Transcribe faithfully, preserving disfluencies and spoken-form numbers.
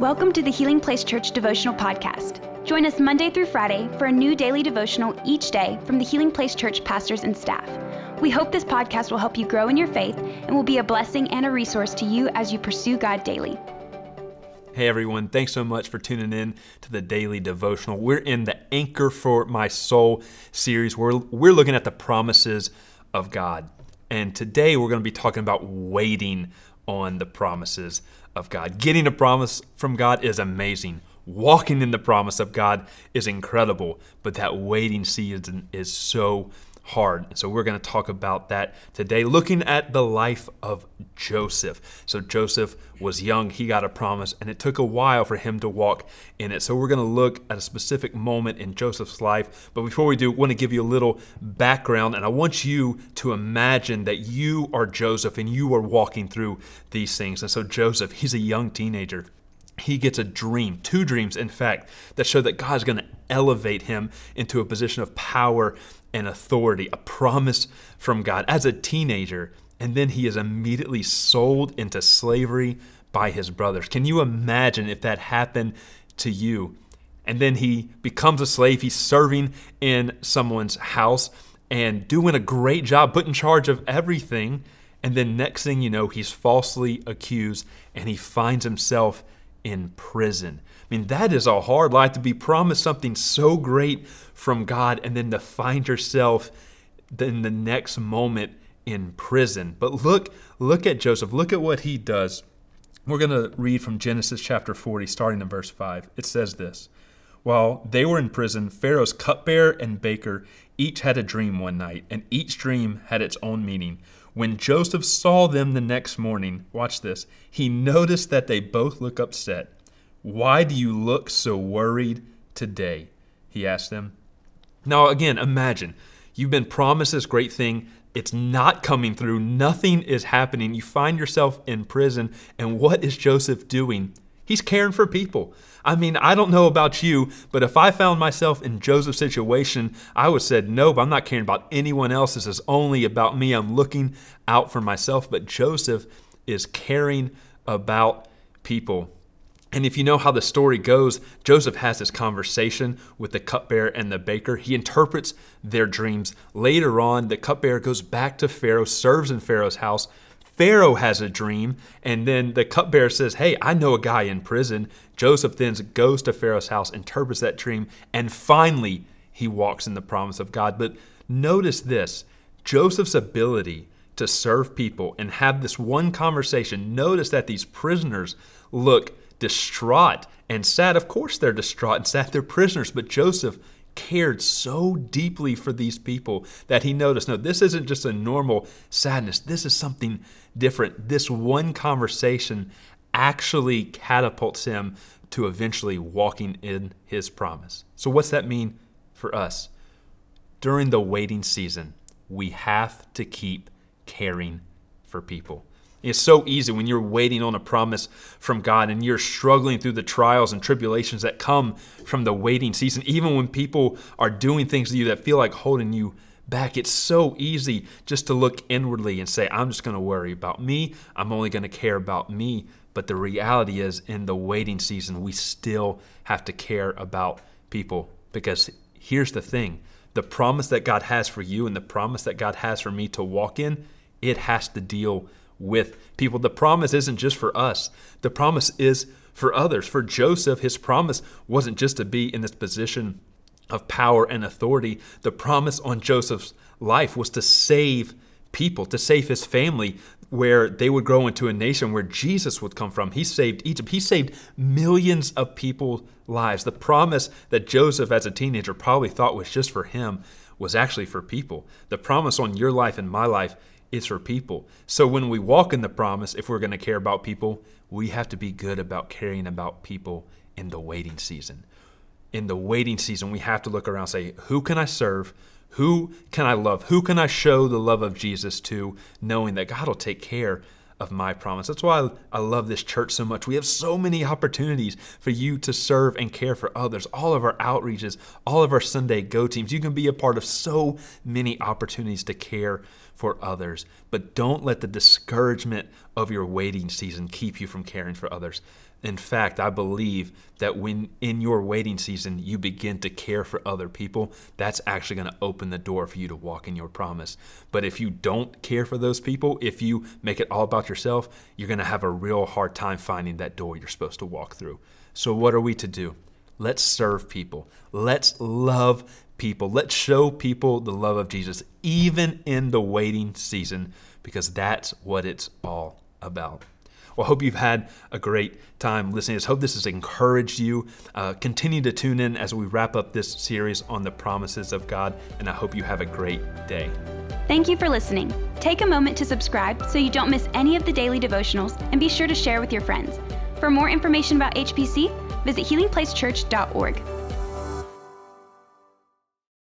Welcome to the Healing Place Church Devotional Podcast. Join us Monday through Friday for a new daily devotional each day from the Healing Place Church pastors and staff. We hope this podcast will help you grow in your faith and will be a blessing and a resource to you as you pursue God daily. Hey everyone, thanks so much for tuning in to the Daily Devotional. We're in the Anchor for My Soul series. We're, we're looking at the promises of God. And today we're going to be talking about waiting on the promises of God. Getting a promise from God is amazing. Walking in the promise of God is incredible. But that waiting season is so hard. And so we're going to talk about that today, looking at the life of Joseph. So Joseph was young, he got a promise, and it took a while for him to walk in it. So we're going to look at a specific moment in Joseph's life. But before we do, I want to give you a little background, and I want you to imagine that you are Joseph and you are walking through these things. And so Joseph, he's a young teenager. He gets a dream, two dreams, in fact, that show that God's going to elevate him into a position of power and authority, a promise from God as a teenager. And then he is immediately sold into slavery by his brothers. Can you imagine if that happened to you? And then he becomes a slave. He's serving in someone's house and doing a great job, put in charge of everything. And then next thing you know, he's falsely accused and he finds himself in prison. I mean, that is a hard life, to be promised something so great from God and then to find yourself in the next moment in prison. But look, look at Joseph. Look at what he does. We're going to read from Genesis chapter forty, starting in verse five. It says this: "While they were in prison, Pharaoh's cupbearer and baker each had a dream one night, and each dream had its own meaning. When Joseph saw them the next morning," watch this, "he noticed that they both looked upset. 'Why do you look so worried today?' he asked them." Now again, imagine, you've been promised this great thing, it's not coming through, nothing is happening, you find yourself in prison, and what is Joseph doing? He's caring for people. I mean, I don't know about you, but if I found myself in Joseph's situation, I would have said, nope, I'm not caring about anyone else. This is only about me. I'm looking out for myself. But Joseph is caring about people. And if you know how the story goes, Joseph has this conversation with the cupbearer and the baker. He interprets their dreams. Later on, the cupbearer goes back to Pharaoh, serves in Pharaoh's house. Pharaoh has a dream, and then the cupbearer says, hey, I know a guy in prison. Joseph then goes to Pharaoh's house, interprets that dream, and finally he walks in the promise of God. But notice this, Joseph's ability to serve people and have this one conversation. Notice that these prisoners look distraught and sad. Of course they're distraught and sad, they're prisoners, but Joseph cared so deeply for these people that he noticed, no, this isn't just a normal sadness. This is something different. This one conversation actually catapults him to eventually walking in his promise. So what's that mean for us? During the waiting season, we have to keep caring for people. It's so easy when you're waiting on a promise from God and you're struggling through the trials and tribulations that come from the waiting season, even when people are doing things to you that feel like holding you back. It's so easy just to look inwardly and say, I'm just going to worry about me. I'm only going to care about me. But the reality is, in the waiting season, we still have to care about people, because here's the thing. The promise that God has for you and the promise that God has for me to walk in, it has to deal with with people. The promise isn't just for us. The promise is for others. For Joseph, his promise wasn't just to be in this position of power and authority. The promise on Joseph's life was to save people, to save his family, where they would grow into a nation where Jesus would come from. He saved Egypt. He saved millions of people's lives. The promise that Joseph as a teenager probably thought was just for him was actually for people. The promise on your life and my life, it's for people. So when we walk in the promise, if we're going to care about people, we have to be good about caring about people in the waiting season. In the waiting season, we have to look around and say, who can I serve? Who can I love? Who can I show the love of Jesus to, knowing that God will take care of my promise? That's why I love this church so much. We have so many opportunities for you to serve and care for others. All of our outreaches, all of our Sunday Go teams, you can be a part of so many opportunities to care for others, but don't let the discouragement of your waiting season keep you from caring for others. In fact, I believe that when in your waiting season you begin to care for other people, that's actually going to open the door for you to walk in your promise. But if you don't care for those people, if you make it all about yourself, you're going to have a real hard time finding that door you're supposed to walk through. So what are we to do? Let's serve people. Let's love people. Let's show people the love of Jesus, even in the waiting season, because that's what it's all about. Well, I hope you've had a great time listening. I hope this has encouraged you. Uh, continue to tune in as we wrap up this series on the promises of God, and I hope you have a great day. Thank you for listening. Take a moment to subscribe so you don't miss any of the daily devotionals, and be sure to share with your friends. For more information about H P C, visit healing place church dot org.